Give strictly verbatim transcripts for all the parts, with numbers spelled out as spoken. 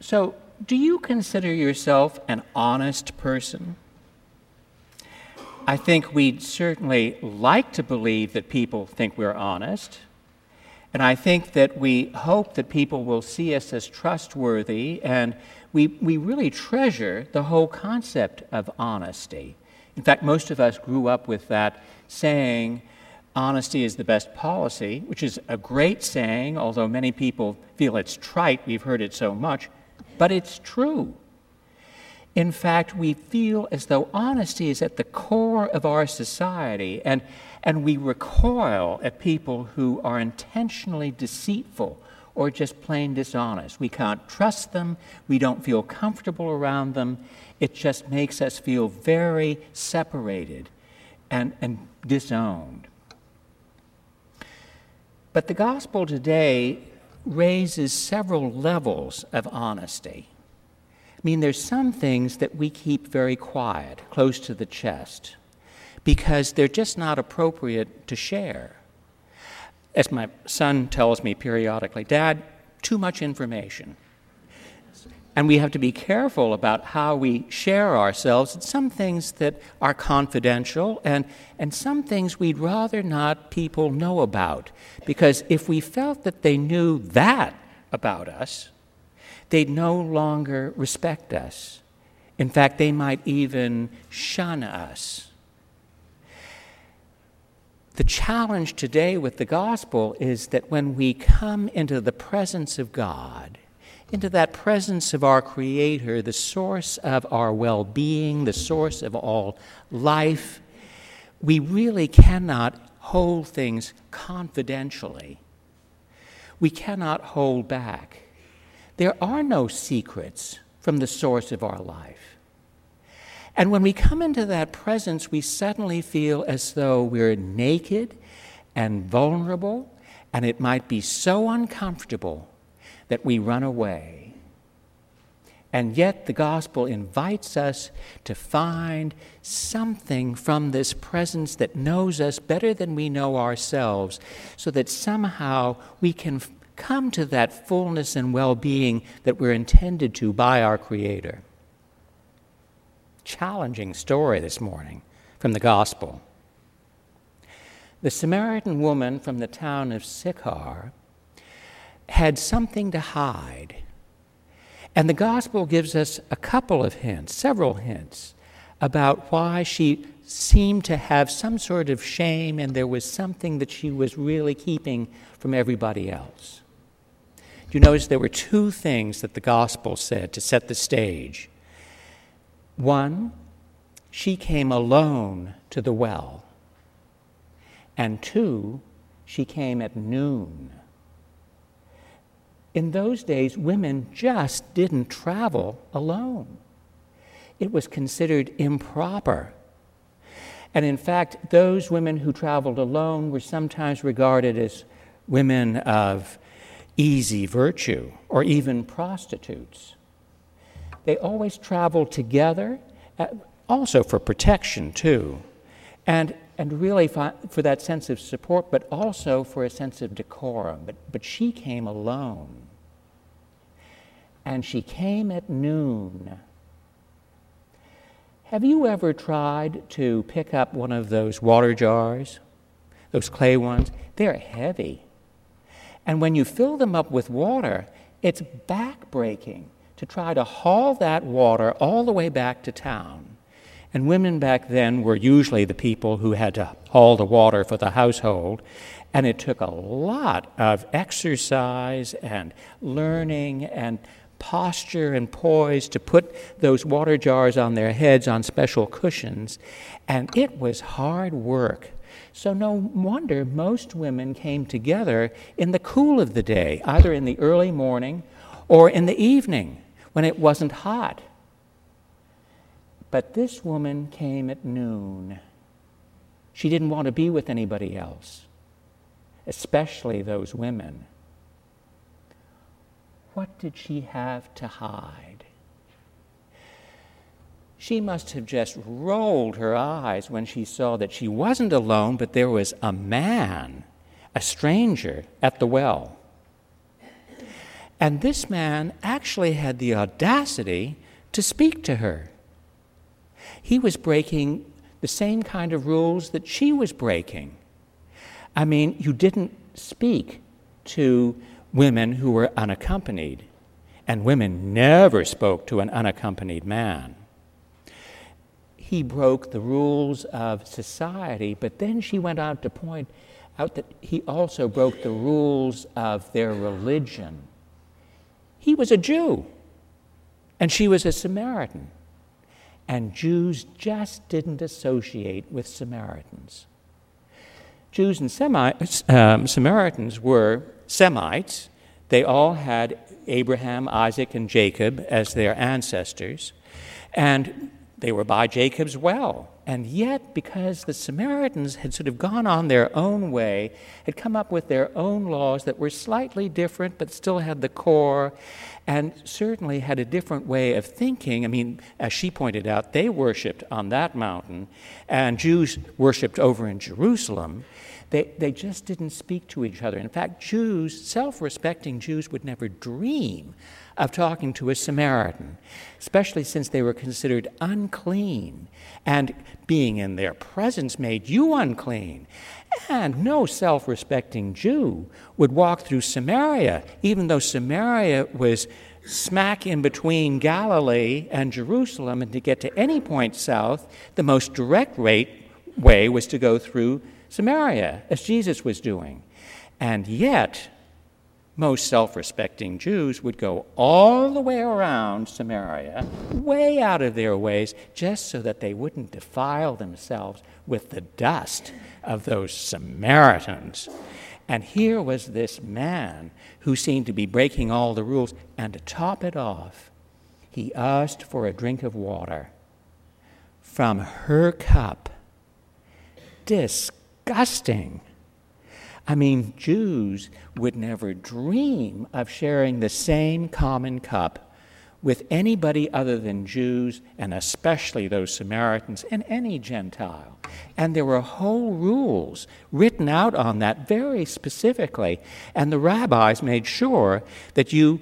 So, do you consider yourself an honest person? I think we'd certainly like to believe that people think we're honest, and I think that we hope that people will see us as trustworthy, and we, we really treasure the whole concept of honesty. In fact, most of us grew up with that saying, honesty is the best policy, which is a great saying, although many people feel it's trite, we've heard it so much, but it's true. In fact, we feel as though honesty is at the core of our society, and, and we recoil at people who are intentionally deceitful or just plain dishonest. We can't trust them. We don't feel comfortable around them. It just makes us feel very separated and, and disowned. But the gospel today raises several levels of honesty. I mean, there's some things that we keep very quiet, close to the chest, because they're just not appropriate to share. As my son tells me periodically, Dad, too much information. And we have to be careful about how we share ourselves. And some things that are confidential, and, and some things we'd rather not people know about, because if we felt that they knew that about us, they'd no longer respect us. In fact, they might even shun us. The challenge today with the gospel is that when we come into the presence of God, into that presence of our Creator, the source of our well-being, the source of all life, we really cannot hold things confidentially. We cannot hold back. There are no secrets from the source of our life. And when we come into that presence, we suddenly feel as though we're naked and vulnerable, and it might be so uncomfortable that we run away. And yet the gospel invites us to find something from this presence that knows us better than we know ourselves, so that somehow we can come to that fullness and well-being that we're intended to by our Creator. Challenging story this morning from the gospel. The Samaritan woman from the town of Sychar had something to hide. And the gospel gives us a couple of hints, several hints, about why she seemed to have some sort of shame, and there was something that she was really keeping from everybody else. You notice there were two things that the gospel said to set the stage. One, she came alone to the well. And two, she came at noon. In those days, women just didn't travel alone. It was considered improper. And in fact, those women who traveled alone were sometimes regarded as women of easy virtue, or even prostitutes. They always traveled together, also for protection too, and and really for that sense of support, but also for a sense of decorum. But, but she came alone, and she came at noon. Have you ever tried to pick up one of those water jars, those clay ones? They're heavy. And when you fill them up with water, it's backbreaking to try to haul that water all the way back to town. And women back then were usually the people who had to haul the water for the household, and it took a lot of exercise and learning and posture and poise to put those water jars on their heads on special cushions, and it was hard work. So no wonder most women came together in the cool of the day, either in the early morning or in the evening when it wasn't hot. But this woman came at noon. She didn't want to be with anybody else, especially those women. What did she have to hide? She must have just rolled her eyes when she saw that she wasn't alone, but there was a man, a stranger, at the well. And this man actually had the audacity to speak to her. He was breaking the same kind of rules that she was breaking. I mean, you didn't speak to women who were unaccompanied, and women never spoke to an unaccompanied man. He broke the rules of society, but then she went on to point out that he also broke the rules of their religion. He was a Jew, and she was a Samaritan. And Jews just didn't associate with Samaritans. Jews and Semi- um, Samaritans were Semites. They all had Abraham, Isaac, and Jacob as their ancestors. And they were by Jacob's well. And yet, because the Samaritans had sort of gone on their own way, had come up with their own laws that were slightly different but still had the core, and certainly had a different way of thinking. I mean, as she pointed out, they worshipped on that mountain, and Jews worshipped over in Jerusalem. They, they just didn't speak to each other. In fact, Jews, self-respecting Jews, would never dream of talking to a Samaritan, especially since they were considered unclean, and being in their presence made you unclean. And no self-respecting Jew would walk through Samaria, even though Samaria was smack in between Galilee and Jerusalem, and to get to any point south, the most direct way was to go through Samaria, as Jesus was doing. And yet, most self-respecting Jews would go all the way around Samaria, way out of their ways, just so that they wouldn't defile themselves with the dust of those Samaritans. And here was this man who seemed to be breaking all the rules, and to top it off, he asked for a drink of water from her cup. Disgusting. I mean, Jews would never dream of sharing the same common cup with anybody other than Jews, and especially those Samaritans, and any Gentile. And there were whole rules written out on that very specifically, and the rabbis made sure that you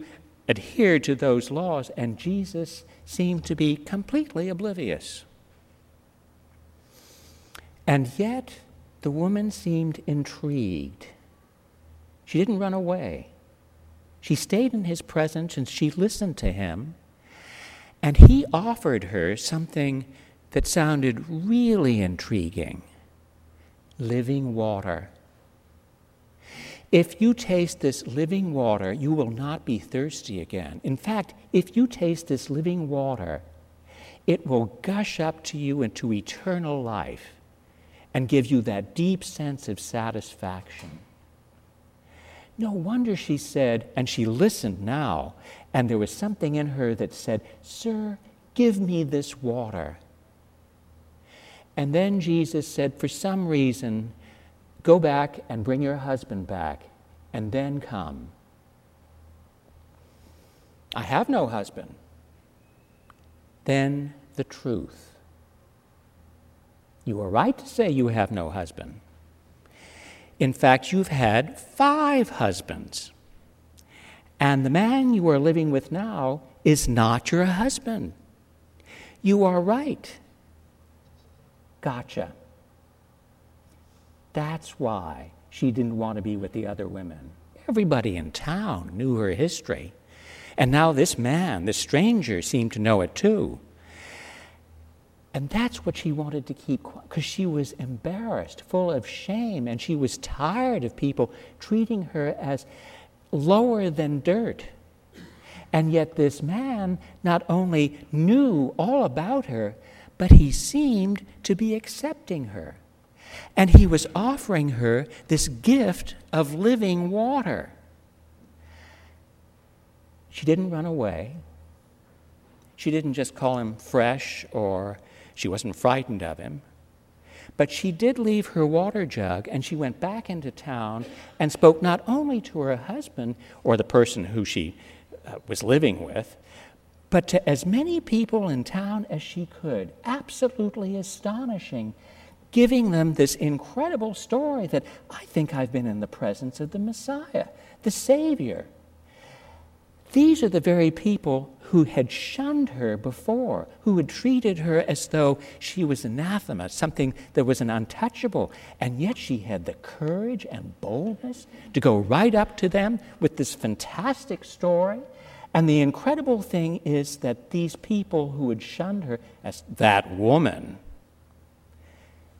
adhered to those laws, and Jesus seemed to be completely oblivious. And yet, the woman seemed intrigued. She didn't run away. She stayed in his presence, and she listened to him. And he offered her something that sounded really intriguing: living water. If you taste this living water, you will not be thirsty again. In fact, if you taste this living water, it will gush up to you into eternal life and give you that deep sense of satisfaction. No wonder she said, and she listened now, and there was something in her that said, "Sir, give me this water." And then Jesus said, "For some reason, go back and bring your husband back, and then come." "I have no husband." Then the truth. You are right to say you have no husband. In fact, you've had five husbands. And the man you are living with now is not your husband. You are right. Gotcha. That's why she didn't want to be with the other women. Everybody in town knew her history. And now this man, this stranger, seemed to know it too. And that's what she wanted to keep quiet, because she was embarrassed, full of shame, and she was tired of people treating her as lower than dirt. And yet this man not only knew all about her, but he seemed to be accepting her. And he was offering her this gift of living water. She didn't run away. She didn't just call him fresh, or she wasn't frightened of him. But she did leave her water jug, and she went back into town and spoke not only to her husband or the person who she uh, was living with, but to as many people in town as she could. Absolutely astonishing, giving them this incredible story that I think I've been in the presence of the Messiah, the Savior. These are the very people who had shunned her before, who had treated her as though she was anathema, something that was an untouchable. And yet she had the courage and boldness to go right up to them with this fantastic story. And the incredible thing is that these people who had shunned her as that woman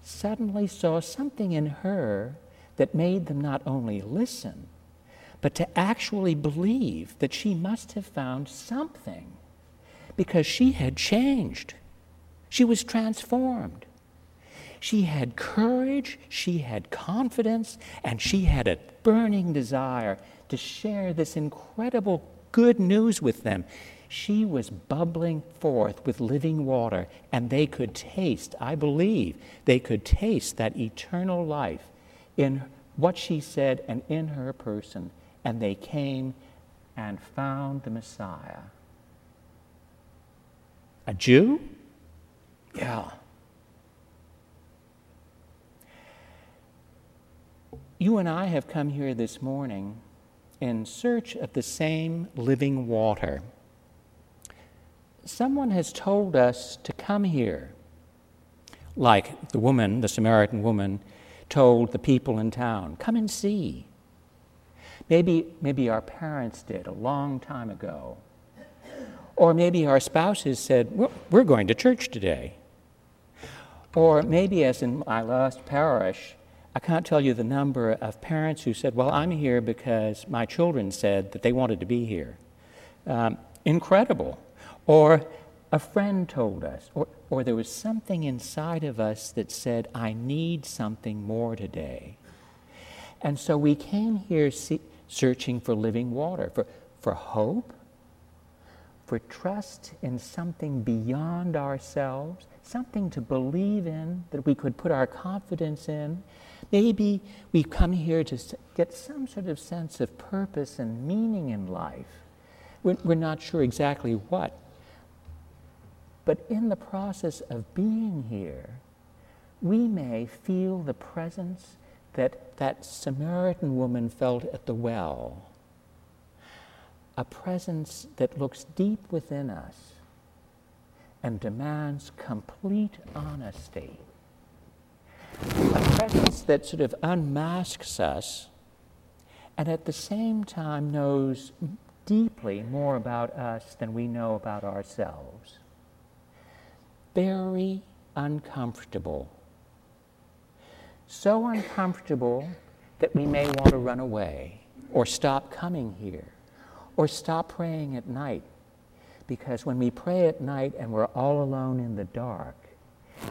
suddenly saw something in her that made them not only listen, but to actually believe that she must have found something, because she had changed. She was transformed. She had courage, she had confidence, and she had a burning desire to share this incredible good news with them. She was bubbling forth with living water, and they could taste, I believe, they could taste that eternal life in what she said and in her person. And they came and found the Messiah. A Jew? Yeah. You and I have come here this morning in search of the same living water. Someone has told us to come here, like the woman, the Samaritan woman, told the people in town, come and see. Maybe, maybe our parents did a long time ago. Or maybe our spouses said, well, we're going to church today. Or maybe, as in my last parish, I can't tell you the number of parents who said, well, I'm here because my children said that they wanted to be here. Um, incredible. Or a friend told us, or, or there was something inside of us that said, I need something more today. And so we came here see, searching for living water, for, for hope, for trust in something beyond ourselves, something to believe in, that we could put our confidence in. Maybe we come here to get some sort of sense of purpose and meaning in life. We're, we're not sure exactly what. But in the process of being here, we may feel the presence that that Samaritan woman felt at the well, a presence that looks deep within us and demands complete honesty, a presence that sort of unmasks us and at the same time knows deeply more about us than we know about ourselves. Very uncomfortable. So uncomfortable that we may want to run away or stop coming here or stop praying at night, because when we pray at night and we're all alone in the dark,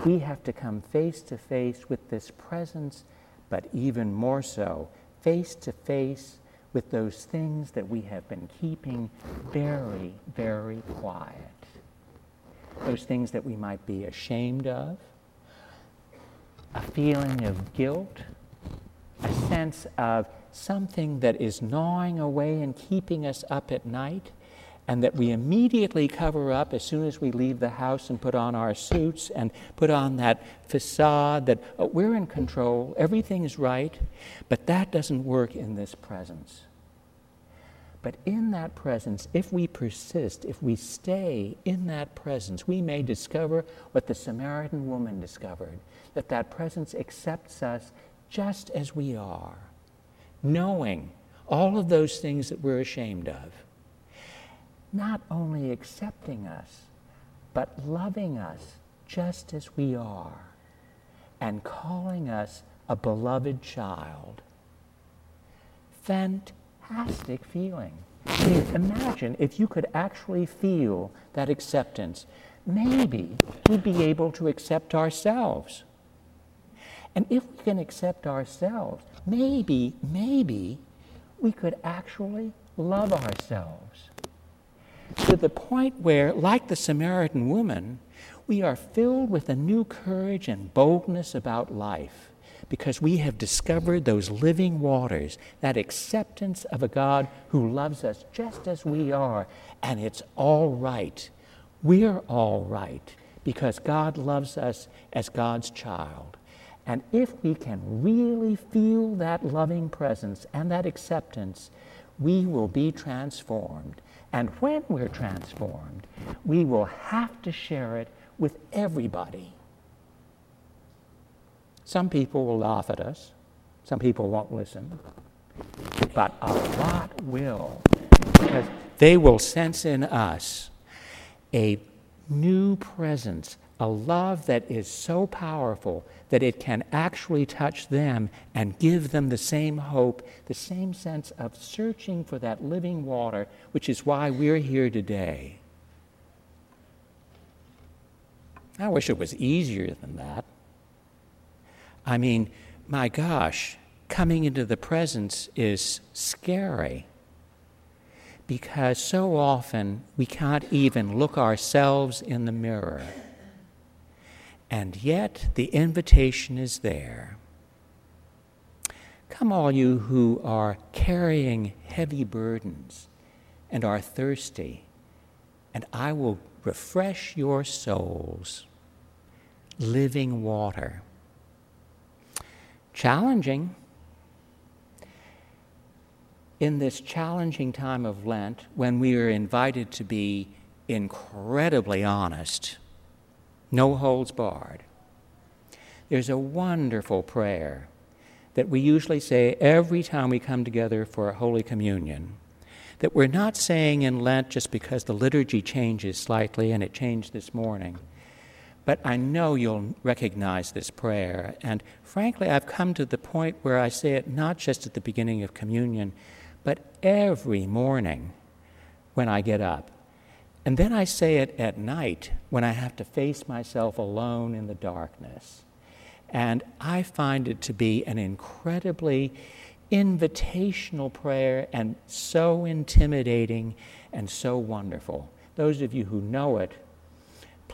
we have to come face to face with this presence, but even more so, face to face with those things that we have been keeping very, very quiet. Those things that we might be ashamed of, a feeling of guilt, a sense of something that is gnawing away and keeping us up at night, and that we immediately cover up as soon as we leave the house and put on our suits and put on that facade that oh, we're in control, everything's right, but that doesn't work in this presence. But in that presence, if we persist, if we stay in that presence, we may discover what the Samaritan woman discovered, that that presence accepts us just as we are, knowing all of those things that we're ashamed of. Not only accepting us, but loving us just as we are, and calling us a beloved child. Fantastic. Fantastic feeling. I mean, imagine if you could actually feel that acceptance. Maybe we'd be able to accept ourselves. And if we can accept ourselves, maybe, maybe we could actually love ourselves. To the point where, like the Samaritan woman, we are filled with a new courage and boldness about life, because we have discovered those living waters, that acceptance of a God who loves us just as we are, and it's all right. We're all right, because God loves us as God's child. And if we can really feel that loving presence and that acceptance, we will be transformed, And when we're transformed, we will have to share it with everybody. Some people will laugh at us. Some people won't listen. But a lot will, because they will sense in us a new presence, a love that is so powerful that it can actually touch them and give them the same hope, the same sense of searching for that living water, which is why we're here today. I wish it was easier than that. I mean, my gosh, coming into the presence is scary, because so often we can't even look ourselves in the mirror. And yet the invitation is there. Come, all you who are carrying heavy burdens and are thirsty, and I will refresh your souls. Living water. Challenging. In this challenging time of Lent, when we are invited to be incredibly honest, no holds barred, there's a wonderful prayer that we usually say every time we come together for Holy Communion, that we're not saying in Lent just because the liturgy changes slightly, and it changed this morning. But I know you'll recognize this prayer. And frankly, I've come to the point where I say it not just at the beginning of communion, but every morning when I get up. And then I say it at night when I have to face myself alone in the darkness. And I find it to be an incredibly invitational prayer, and so intimidating and so wonderful. Those of you who know it,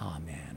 Amen.